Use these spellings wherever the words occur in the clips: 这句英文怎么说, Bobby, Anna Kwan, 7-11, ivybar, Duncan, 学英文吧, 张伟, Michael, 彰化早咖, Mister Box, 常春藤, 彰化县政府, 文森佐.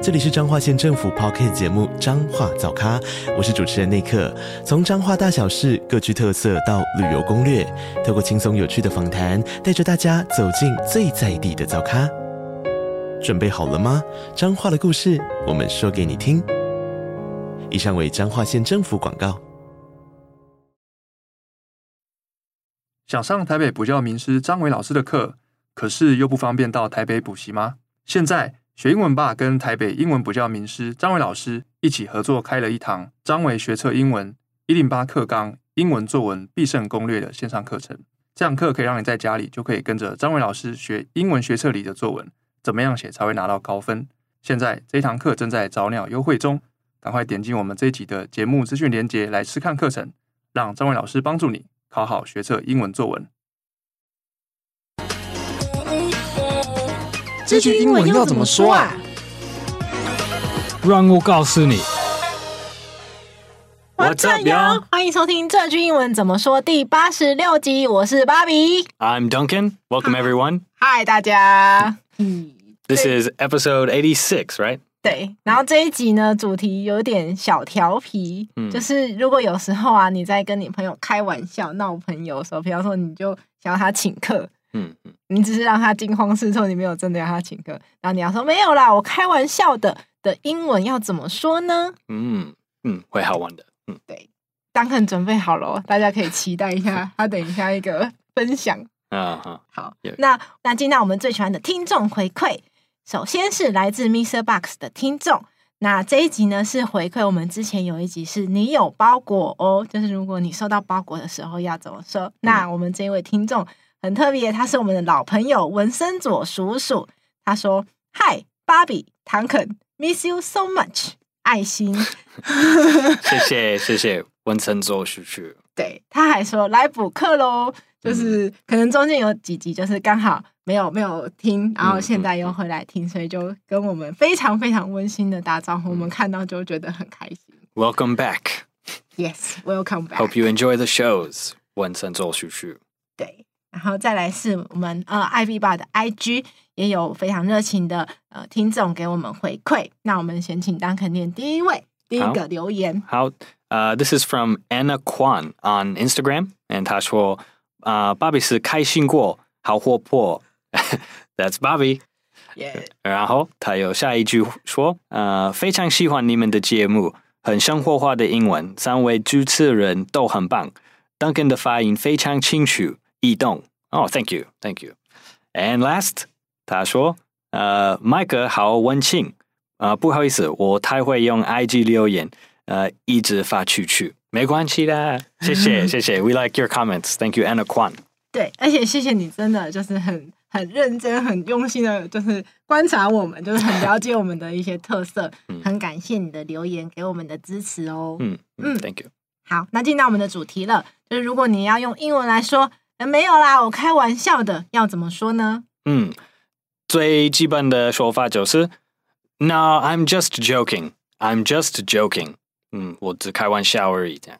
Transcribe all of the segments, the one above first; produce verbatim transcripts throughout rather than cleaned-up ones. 这里是彰化县政府 Podcast 节目《彰化早咖》，我是主持人内克。从彰化大小事各具特色到旅游攻略，透过轻松有趣的访谈，带着大家走进最在地的早咖。准备好了吗？彰化的故事，我们说给你听。以上为彰化县政府广告。想上台北补教名师张伟老师的课，可是又不方便到台北补习吗？现在学英文吧跟台北英文补教名师张伟老师一起合作开了一堂张伟学测英文一零八课纲英文作文必胜攻略的线上课程。这堂课可以让你在家里就可以跟着张伟老师学英文学测里的作文，怎么样写才会拿到高分。现在这一堂课正在早鸟优惠中，赶快点进我们这一集的节目资讯连结来试看课程，让张伟老师帮助你考好学测英文作文。这句英文要怎么说啊？让我告诉你。What's up, y'all？ 欢迎收听这句英文怎么说第八十六集，我是 Bobby。I'm Duncan. Welcome, everyone. Hi, 大家。This is episode eighty-six, right?对，然后这一集呢，主题有点小调皮、嗯、就是如果有时候啊，你在跟你朋友开玩笑闹朋友的时候，比方说你就想要他请客、嗯嗯、你只是让他惊慌失措，你没有真的让他请客，然后你要说没有啦，我开玩笑的的英文要怎么说呢？嗯嗯，会好玩的、嗯、对，Duncan准备好了，大家可以期待一下他等一下一个分享啊、uh-huh. 好、yeah. 那那进到我们最喜欢的听众回馈，首先是来自 Mister Box 的听众，那这一集呢是回馈我们之前有一集是你有包裹哦，就是如果你收到包裹的时候要怎么说。那我们这一位听众很特别，他是我们的老朋友文森佐叔叔，他说 Hi Bobby Duncan Miss you so much 爱心谢谢谢谢文森佐叔叔。对，他还说来补课咯，就是可能中间有几集就是刚好没有没有听，然后现在又回来听、嗯嗯、所以就跟我们非常非常温馨的打招呼、嗯、我们看到就觉得很开心。 Welcome back. Yes, welcome back. Hope you enjoy the shows. 文森佐叔叔。对，然后再来是我们呃 ivybar 的 I G 也有非常热情的、呃、听众给我们回馈，那我们先请Duncan念第一位第一个留言。好， uh, This is from Anna Kwan on Instagram, and 她说、uh, Bobby 是开心过好活泼That's Bobby、yeah. 然后他有下一句说、呃、非常喜欢你们的节目，很生活化的英文，三位主持人都很棒， Duncan 的发音非常清楚易懂。 Oh, thank you, thank you. And last 他说、呃、Michael 好文青、呃、不好意思我太会用 I G 留言、呃、一直发出去，没关系啦谢谢谢谢 We like your comments. Thank you, Anna Kwan. 对，而且谢谢你真的就是很很认真很用心的就是观察我们，就是很了解我们的一些特色很感谢你的留言给我们的支持哦。嗯嗯 Thank you。 好，那进到我们的主题了，就是如果你要用英文来说、呃、没有啦我开玩笑的要怎么说呢？嗯，最基本的说法就是 No, I'm just joking I'm just joking 嗯，我只开玩笑而已这样。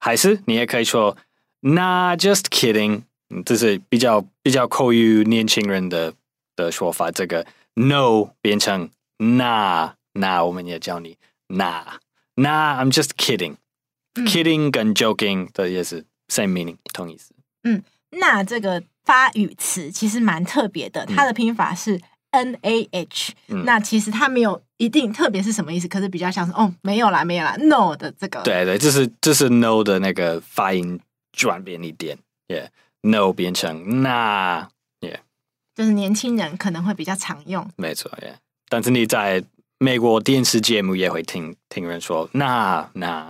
还是你也可以说 Nah, just kidding，这是比较比较口语年轻人的的说法，这个 no 变成 nah nah， 我们也叫你 nah nah I'm just kidding、嗯、kidding 跟 joking 的也是 same meaning 同意思。嗯，那这个发语词其实蛮特别的，它的拼法是 nah、嗯、那其实它没有一定特别是什么意思，可是比较像是哦没有啦没有啦 no 的这个，对对，这是这是 no 的那个发音转变一点 yeah。No 变成 nah、yeah. 就是年轻人可能会比较常用，没错、yeah. 但是你在美国电视节目也会 听, 听人说 nah nah、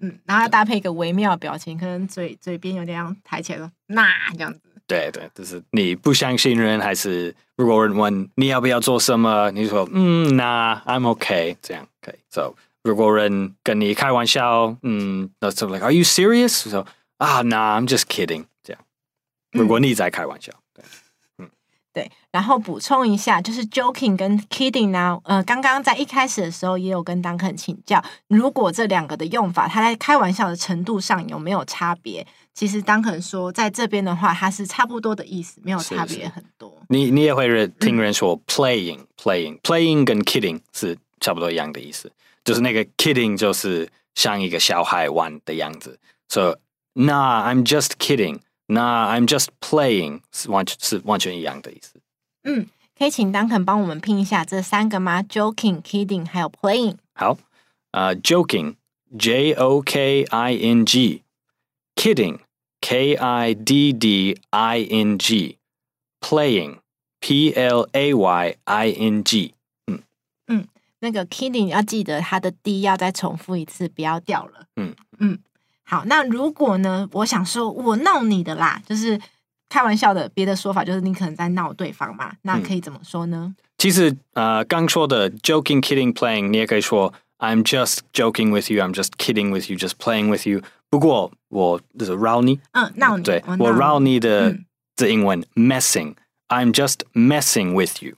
嗯、然后要搭配一个微妙的表情，可能 嘴, 嘴边有点像抬起来说 nah 这样子。对对，就是你不相信人，还是如果人问你要不要做什么，你说嗯 nah I'm okay 这样可以、okay. So 如果人跟你开玩笑嗯 like, Are you serious? So, ah nah I'm just kidding 如果你在开玩笑，对，嗯，对。然后补充一下，就是 joking 跟 kidding 呢、啊，呃，刚刚在一开始的时候也有跟 Duncan 请教，如果这两个的用法，他在开玩笑的程度上有没有差别？其实 Duncan 说，在这边的话，它是差不多的意思，没有差别很多。是是你你也会听人说 playing、嗯、playing playing 跟 kidding 是差不多一样的意思，就是那个 kidding 就是像一个小孩玩的样子。So nah, I'm just kidding. Nah, I'm just playing 是完全是完全一样的意思。嗯，可以请 Duncan 帮我们拼一下这三个吗 ？Joking、kidding 还有 playing。好，呃、uh, ，joking J O K I N G。Kidding, K I D D I N G, playing, P L A Y I N G。 嗯嗯，那个 kidding 要记得它的 D 要再重复一次，不要掉了。嗯嗯，好，那如果呢，我想说我闹你的啦，就是开玩笑的，别的说法就是你可能在闹对方嘛，那可以怎么说呢？嗯、其实呃，刚说的 joking, kidding, playing， 你也可以说 I'm just joking with you, I'm just kidding with you, just playing with you。不过我就是绕你，嗯，闹你，对，我绕你的这英文 messing。I'm just messing with you。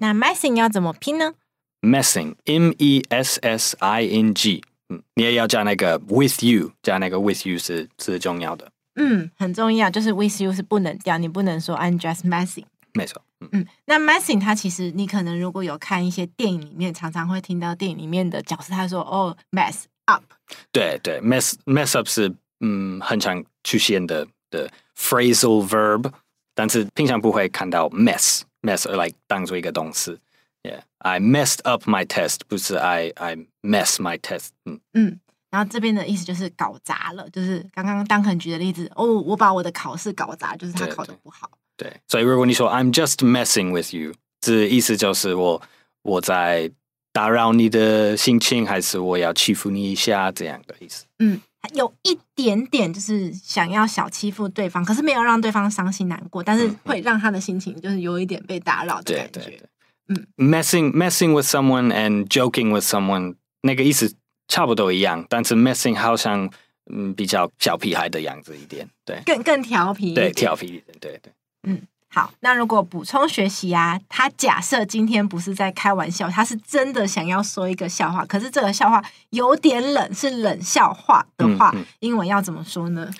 那 messing 要怎么拼呢 ？Messing, M E S S I N G。嗯，你也要加那个 with you， 加那个 with you 是是重要的。嗯，很重要，就是 with you 是不能掉，你不能说 I'm just messing。没错。嗯，那 messing 它其实你可能如果有看一些电影里面，常常会听到电影里面的角色他说哦 mess。Up. 对对 mess, mess up 是、嗯、很常出现 的, 的 phrasal verb， 但是平常不会看到 mess mess like 当作一个动词、yeah. I messed up my test 不是 I, I mess my test 嗯, 嗯然后这边的意思就是搞砸了，就是刚刚 Duncan 举的例子，哦，我把我的考试搞砸，就是他考得不好。 对, 对，所以如果你说 I'm just messing with you， 这意思就是我我在打扰你的心情，还是我要欺负你一下这样的意思。嗯，有一点点就是想要小欺负对方，可是没有让对方伤心难过，但是会让他的心情就是有一点被打扰的感觉。对对对，嗯 messing, messing with someone and joking with someone 那个意思差不多一样，但是 messing 好像、嗯、比较小屁孩的样子一点，对，更更调皮一点，对，调皮一点，对对，嗯。好，那如果补充学习啊，他假设今天不是在开玩笑，他是真的想要说一个笑话，可是这个笑话有点冷，是冷笑话的话、嗯嗯、英文要怎么说呢？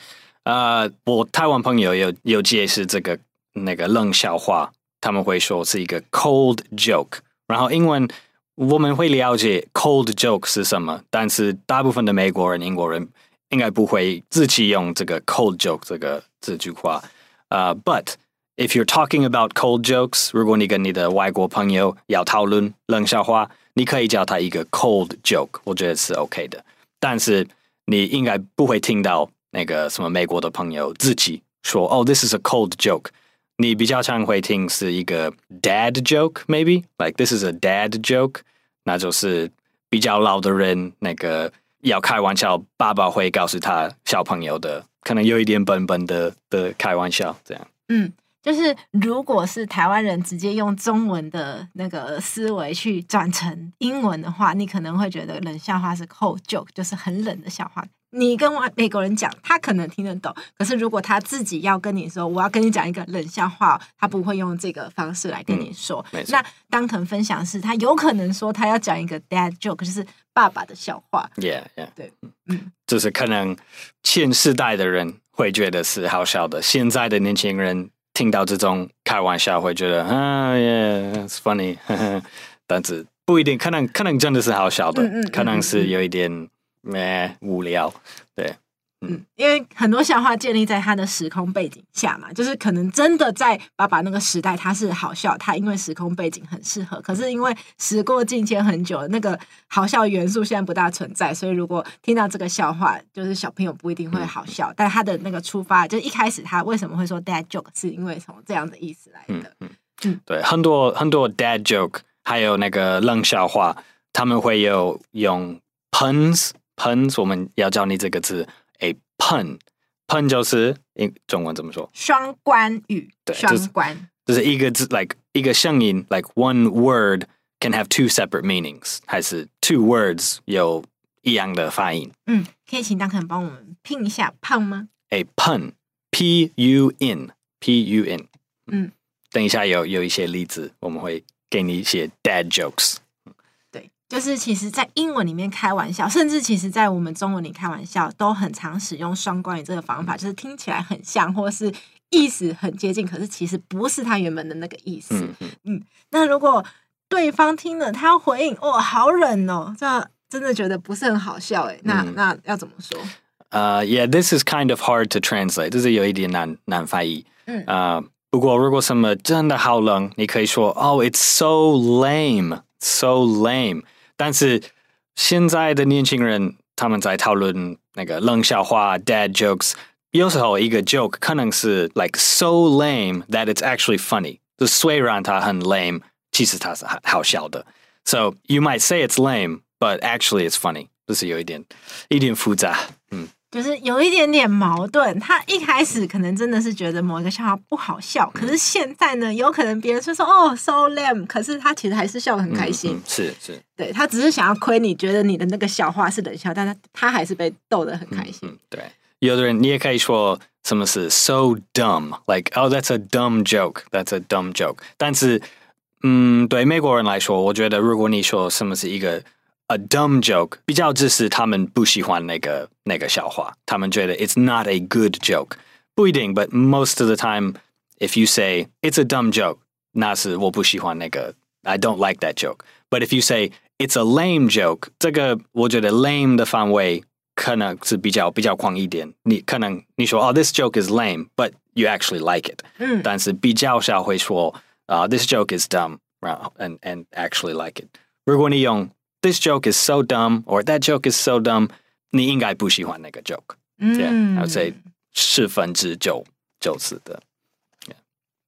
呃，我台湾朋友有有解释这个那个冷笑话，他们会说是一个 cold joke， 然后英文我们会了解 cold joke 是什么，但是大部分的美国人英国人应该不会自己用这个 cold joke 这个这句话、uh, but if you're talking about cold jokes, 如果你跟你的外国朋友要讨论冷笑话，你可以叫它一个 cold joke， 我觉得是 OK 的。但是你应该不会听到那个什么美国的朋友自己说哦、oh, this is a cold joke。你比较常会听是一个 dad joke maybe, like this is a dad joke， 那就是比较老的人那个要开玩笑，爸爸会告诉他小朋友的，可能有一点笨笨的的开玩笑这样。嗯。就是如果是台湾人直接用中文的那个思维去转成英文的话，你可能会觉得冷笑话是 cold joke， 就是很冷的笑话。你跟美国人讲，他可能听得懂，可是如果他自己要跟你说，我要跟你讲一个冷笑话，他不会用这个方式来跟你说。嗯、那Duncan分享是他有可能说他要讲一个 dad joke， 就是爸爸的笑话。Yeah, yeah， 对，嗯，就是可能前世代的人会觉得是好笑的，现在的年轻人听到这种开玩笑会觉得啊 yeah, it's funny 但是不一定，可能可能真的是好笑的、嗯嗯、可能是有一点、嗯呃、无聊，对、嗯嗯、因为很多笑话建立在它的时空背景下嘛，就是可能真的在爸爸那个时代它是好笑，它因为时空背景很适合，可是因为时过境迁很久，那个好笑元素现在不大存在，所以如果听到这个笑话，就是小朋友不一定会好笑、嗯、但他的那个出发就是一开始他为什么会说 dad joke 是因为从这样的意思来的、嗯嗯、对，很多很多 dad joke 还有那个冷笑话，他们会有用 puns puns 我们要教你这个字， a pun pun 就是中文怎么说，双关语，双关就是一个字 like 一个声音 like one word can have two separate meanings， 还是 two words 有一样的发音。嗯，可以请Duncan帮我们拼一下 pun 吗？ a pun P U N P U N。嗯，等一下有有一些例子，我们会给你一些 dad jokes。对，就是其实在英文里面开玩笑，甚至其实在我们中文里开玩笑，都很常使用双关语这个方法，就是听起来很像，或是意思很接近，可是其实不是它原本的那个意思。嗯嗯。那如果对方听了他回应，哦，好冷哦，这真的觉得不是很好笑哎。那、嗯、那要怎么说？Uh, yeah, this is kind of hard to translate. 这是有一点难难翻译。嗯啊，不过如果什么真的好冷，你可以说 "Oh, it's so lame, so lame." 但是现在的年轻人他们在讨论那个冷笑话 dad jokes， 有时候一个 joke 可能是 like so lame that it's actually funny. 就虽然它很 lame， 其实它是好笑的。So you might say it's lame, but actually it's funny. 这是有一点一点复杂。嗯。就是有一点点矛盾，他一开始可能真的是觉得某一个笑话不好笑，可是现在呢，有可能别人就说哦 so lame， 可是他其实还是笑得很开心，嗯嗯、是是，对他只是想要亏你觉得你的那个笑话是冷笑，但他他还是被逗得很开心。嗯嗯、对，有的人你也可以说什么是 so dumb，like oh that's a dumb joke，that's a dumb joke。但是，嗯，对美国人来说，我觉得如果你说什么是一个。A dumb joke 比较就是他们不喜欢那个那个笑话，他们觉得 it's not a good joke， 不一定 but most of the time if you say it's a dumb joke 那是我不喜欢那个 I don't like that joke but if you say it's a lame joke 这个我觉得 lame 的范围可能是比较比较宽一点，你可能你说 oh this joke is lame but you actually like it、嗯、但是比较少会说、uh, this joke is dumb and, and actually like it， 如果你用This joke is so dumb, or that joke is so dumb. 你应该不喜欢那个 joke. Yeah, I would say 四分之九就是的。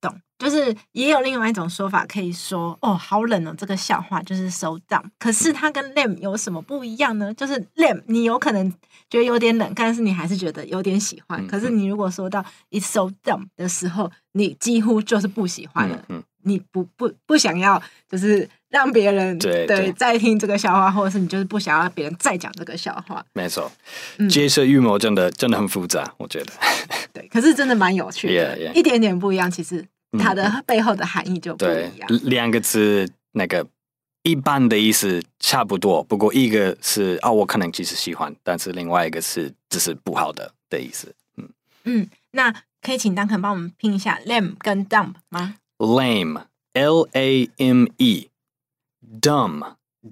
懂，就是也有另外一种说法，可以说哦，好冷哦，这个笑话就是 so dumb。可是它跟 lame 有什么不一样呢？就是 lame， 你有可能觉得有点冷，但是你还是觉得有点喜欢。可是你如果说到 it's so dumb 的时候，你几乎就是不喜欢了。嗯，你不不不想要，就是。让别人 对, 对, 对再听这个笑话，或者是你就是不想要别人再讲这个笑话。没错，接受预谋真的真的很复杂，我觉得。对，可是真的蛮有趣的， yeah, yeah. 一点点不一样，其实它的背后的含义就不一样。对，两个字那个一般的意思差不多，不过一个是啊、哦，我可能其实喜欢，但是另外一个是只是不好的的意思。嗯嗯，那可以请 Duncan 帮我们拼一下 lame 跟 dumb 吗 ？Lame, L A M E。Dumb,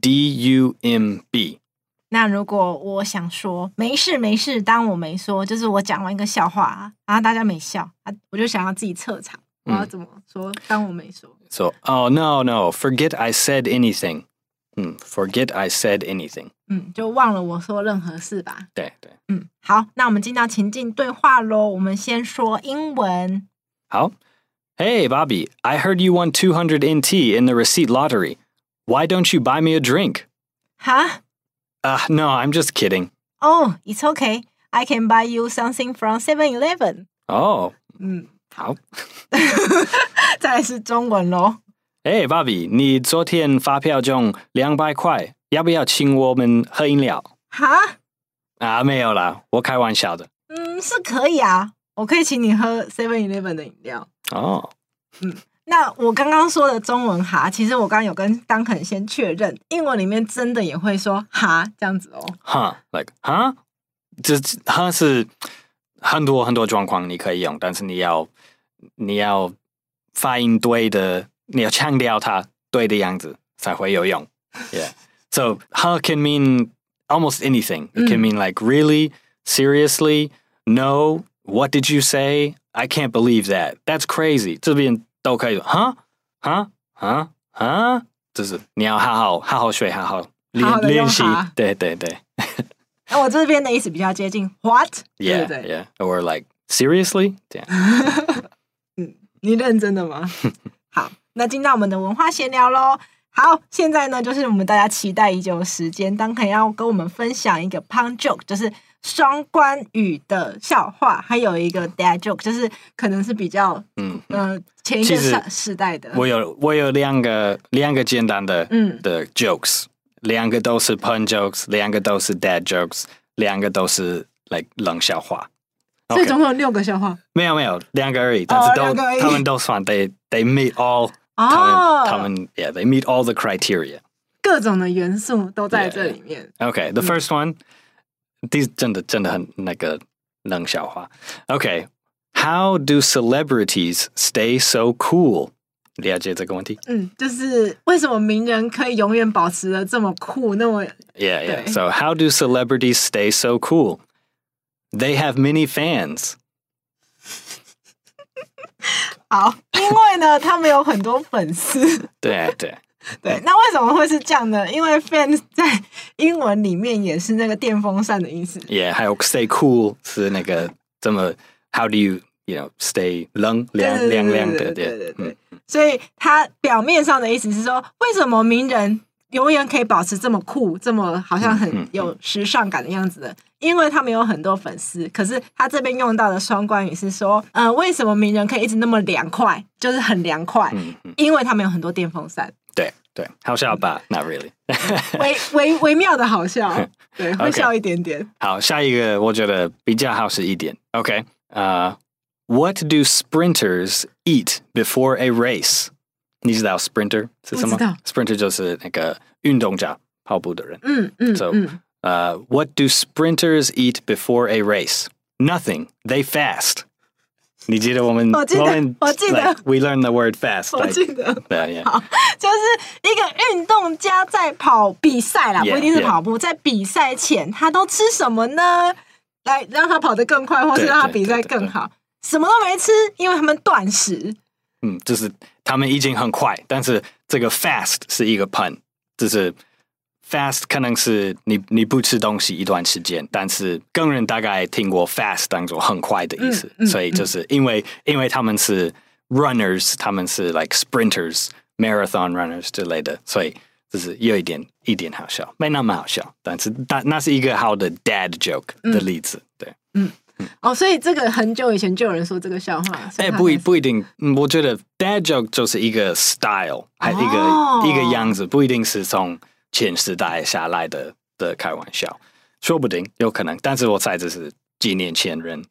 D U M B。 那如果我想说没事没事，当我没说，就是我讲完一个笑话然后大家没笑，我就想要自己撤场，我要怎么说当我没说？ So, oh no no, forget I said anything、嗯、Forget I said anything、嗯、就忘了我说任何事吧。对对，嗯，好，那我们进到情境对话咯，我们先说英文。好 Hey Bobby, I heard you won two hundred N T in the receipt lottery.Why don't you buy me a drink? Huh? Uh, no, I'm just kidding. Oh, it's okay. I can buy you something from seven eleven. Oh. 嗯，好。再来是中文咯。Hey, Bobby, 你昨天发票中两百块，要不要请我们喝饮料？哈？啊，没有啦，我开玩笑的。嗯，是可以啊，我可以请你喝seven eleven的饮料。哦。嗯。那我刚刚说的中文哈，其实我刚刚有跟 Duncan 先确认，英文里面真的也会说哈这样子哦。哈 ，like 哈，这哈是很多很多状况你可以用，但是你要你要发音对的，你要强调它对的样子才会有用。Yeah, so 哈 can mean almost anything. It can mean like really, seriously, no, what did you say? I can't believe that. That's crazy. 这边。都可以说哈哈哈哈，就是你要好好好好学，好好练练习。对对对。那我这边的意思比较接近 what？ Yeah, 对对 yeah. Or like seriously？ 这样。嗯，你认真的吗？好，那进到我们的文化闲聊咯。好，现在呢就是我们大家期待已久的时间，Duncan要跟我们分享一个 pun joke， 就是双关语的笑话，还有一个 dad joke， 就是可能是比较嗯呃前一个世代的。我有我有两个两个简单的嗯的 jokes， 两个都是 pun jokes， 两个都是 dad jokes， 两个都是 like 冷笑话。所以总共有六个笑话？没有没有，两个而已，但是都、oh, 他们都算 they they meet all、oh. 他们他们 yeah they meet all the criteria， 各种的元素都在这里面。Yeah. Okay, the first one， 这、嗯、真的真的很那个冷笑话。Okay, how do celebrities stay so cool？ 了解这个问题？嗯，就是为什么名人可以永远保持得这么酷？那么 yeah yeah， so how do celebrities stay so cool？They have many fans. 好，因为呢，他们有很多粉丝。对对对，那为什么会是这样呢？因为 fans 在英文里面也是那个电风扇的意思。Yeah， 还有 stay cool 是那个这么 how do you you know stay 冷凉凉凉的，对对对。所以它表面上的意思是说，为什么名人永远可以保持这么酷，这么好像很有时尚感的样子的？因为他们有很多粉丝，可是他这边用到的双关语是说，呃，为什么名人可以一直那么凉快，就是很凉快，嗯嗯、因为他们有很多电风扇。对对，好笑吧、嗯、？Not really， 微微微妙的好笑，对，会笑一点点。Okay. 好，下一个我觉得比较好是一点。OK， 呃、uh, ，What do sprinters eat before a race？ 你知道 sprinter 是什么 ？Sprinter 就是那个运动家，跑步的人。嗯嗯，嗯 so, 嗯Uh, what do sprinters eat before a race? Nothing. They fast. 你记得我们我记得我们我记得 like, we learned the word fast. 我记得 like, yeah, yeah. 好，就是一个运动家在跑比赛啦， yeah, 不一定是跑步， yeah. 在比赛前他都吃什么呢？来让他跑得更快，或是让他比赛更好。什么都没吃，因为他们断食。嗯，就是他们已经很快，但是这个 fast 是一个 pun， 就是。Fast 可能是 你, 你不吃东西一段时间，但是更人大概听过 fast 当作很快的意思，嗯嗯、所以就是因为、嗯、因为他们是 runners， 他们是 like sprinters、marathon runners 之类的，所以就是有一点一点好笑，没那么好笑，但是但那是一个好的 dad joke 的例子，嗯、对，嗯。哦，所以这个很久以前就有人说这个笑话。哎、欸，不不一定，我觉得 dad joke 就是一个 style， 还一个、哦、一个样子，不一定是从。前时代下来 的, 的开玩笑，说不定有可能，但是我猜这是几年前人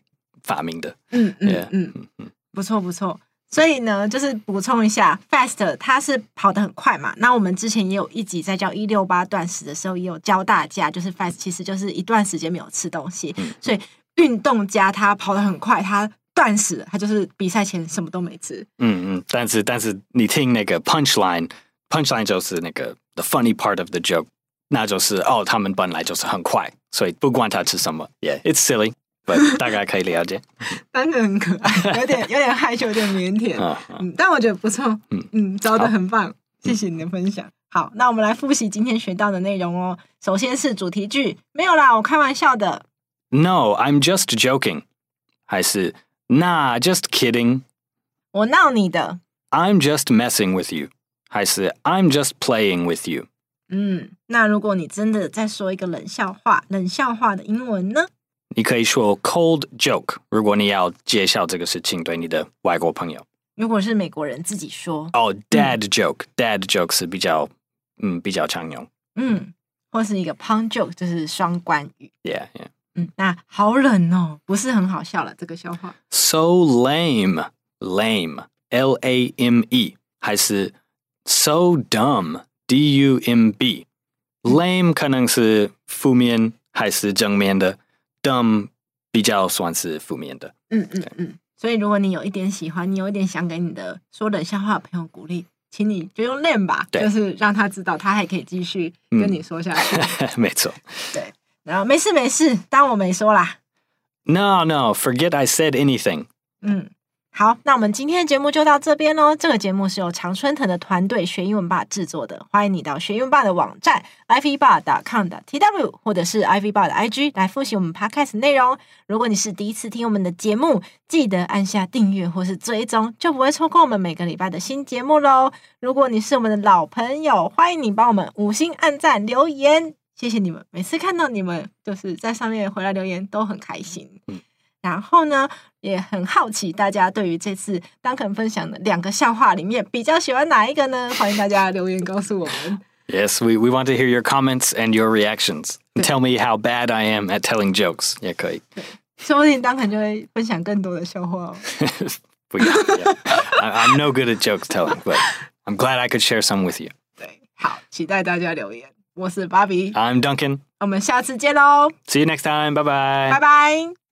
发明的。嗯嗯、yeah. 嗯嗯，不错不错。所以呢，就是补充一下 ，fast 它是跑得很快嘛。那我们之前也有一集在教一六八断食的时候，也有教大家，就是 fast 其实就是一段时间没有吃东西。嗯、所以运动家他跑得很快，他断食，他就是比赛前什么都没吃。嗯嗯，但是但是你听那个 punchline。Punchline 就是那个 the funny part of the joke， 那就是哦，他们本来就是很快，所以不管他吃什么 ，yeah it's silly， but 大概可以了解。真的很可爱，有点有点害羞，有点腼腆，嗯，但我觉得不错，嗯嗯，招得很棒，谢谢你的分享。好，那我们来复习今天学到的内容哦。首先是主题句，没有啦，我开玩笑的。No, I'm just joking， 还是 Nah, just kidding， 我闹你的。I'm just messing with you。还是 I'm just playing with you。 嗯，那如果你真的在说一个冷笑话，冷笑话的英文呢？你可以说 cold joke， 如果你要介绍这个事情对你的外国朋友。如果是美国人自己说哦、oh, dad joke、嗯、dad joke 是比较嗯比较常用，嗯，或是一个 pun joke， 就是双关语。 yeah yeah 嗯，那好冷哦，不是很好笑了，这个笑话。 So lame lame L A M E 还是So dumb, D U M B. Lame 可能是负面还是正面的， dumb 比较算是负面的。嗯嗯嗯。所以如果你有一点喜欢，你有一点想给你的说冷笑话的朋友鼓励，请你就用 lame 吧，就是让他知道他还可以继续跟你说下去。嗯、没错。对，然后没事没事，当我没说啦。No, no, forget I said anything. 嗯。好，那我们今天的节目就到这边咯。这个节目是由常春藤的团队学英文吧制作的，欢迎你到学英文吧的网站 ivybar dot com dot t w 或者是 ivybar 的 I G 来复习我们 podcast 内容。如果你是第一次听我们的节目，记得按下订阅或是追踪，就不会错过我们每个礼拜的新节目咯。如果你是我们的老朋友，欢迎你帮我们五星按赞留言，谢谢你们，每次看到你们就是在上面回来留言都很开心。嗯，然后呢，也很好奇大家对于这次 Duncan 分享的两个笑话里面比较喜欢哪一个呢？欢迎大家留言告诉我们。Yes, we, we want to hear your comments and your reactions. Tell me how bad I am at telling jokes. 也可以。说不定Duncan就会分享更多的笑话哦。不要，不要。I'm no good at jokes telling, but I'm glad I could share some with you. 对，好，期待大家留言。我是Bobby. I'm Duncan. 我们下次见喽。See you next time. Bye bye. Bye bye.